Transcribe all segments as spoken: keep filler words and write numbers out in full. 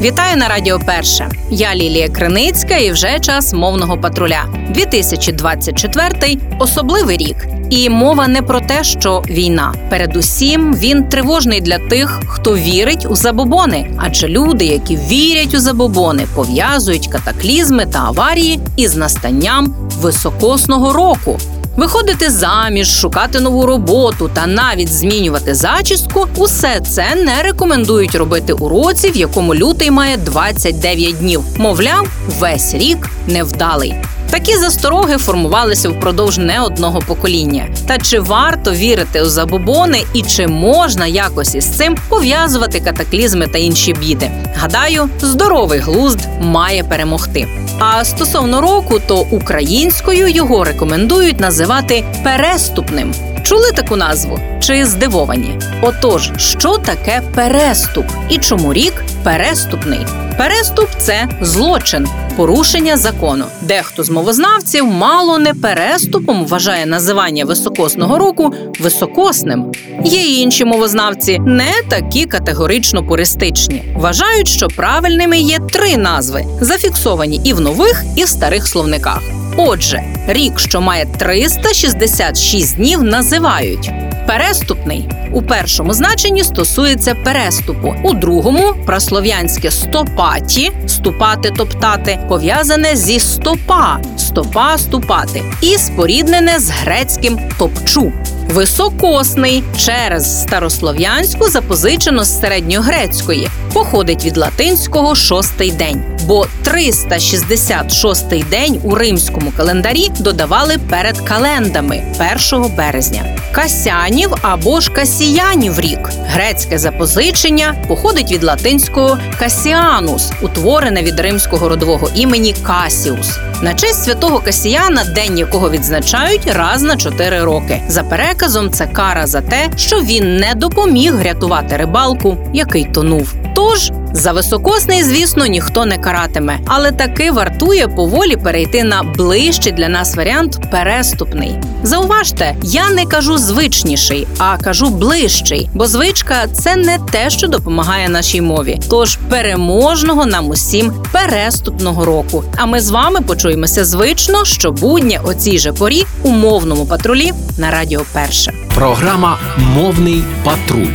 Вітаю на Радіо Перша. Я Лілія Криницька і вже час мовного патруля. дві тисячі двадцять четвертий – особливий рік. І мова не про те, що війна. Передусім, він тривожний для тих, хто вірить у забобони. Адже люди, які вірять у забобони, пов'язують катаклізми та аварії із настанням високосного року. Виходити заміж, шукати нову роботу та навіть змінювати зачіску – усе це не рекомендують робити у році, в якому лютий має двадцять дев'ять днів. Мовляв, весь рік невдалий. Такі застороги формувалися впродовж не одного покоління. Та чи варто вірити у забобони і чи можна якось із цим пов'язувати катаклізми та інші біди? Гадаю, здоровий глузд має перемогти. А стосовно року, то українською його рекомендують називати переступним. Чули таку назву? Чи здивовані? Отож, що таке переступ і чому рік переступний? Переступ – це злочин, порушення закону. Дехто з мовознавців мало не переступом вважає називання високосного року високосним. Є й інші мовознавці, не такі категорично пуристичні. Вважають, що правильними є три назви, зафіксовані і в нових, і в старих словниках. Отже, рік, що має триста шістдесят шість днів, називають переступний. У першому значенні стосується переступу, у другому – праслов'янське «stōpati» – «ступати, топтати», пов'язане зі «стопа» – «стопа, ступати» і споріднене з грецьким «топчу». Високосний – через старослов'янську запозичено з середньогрецької, походить від латинського «шостий день». Бо триста шістдесят шостий день у римському календарі додавали перед календами – першого березня. Cassiānів або ж Касіянів рік. Грецьке запозичення походить від латинського «Cassiānus», утворене від римського родового імені Cassius. На честь святого Касіяна, день якого відзначають раз на чотири роки. За переказом, це кара за те, що він не допоміг врятувати рибалку, який тонув. Тож, за високосний, звісно, ніхто не каратиме, але таки вартує поволі перейти на ближчий для нас варіант переступний. Зауважте, я не кажу звичніший, а кажу ближчий, бо звичка – це не те, що допомагає нашій мові. Тож переможного нам усім переступного року. А ми з вами почуємося звично щобудня о цій же порі у Мовному патрулі на Радіо Перша. Програма «Мовний патруль»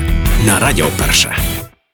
на Радіо Перша.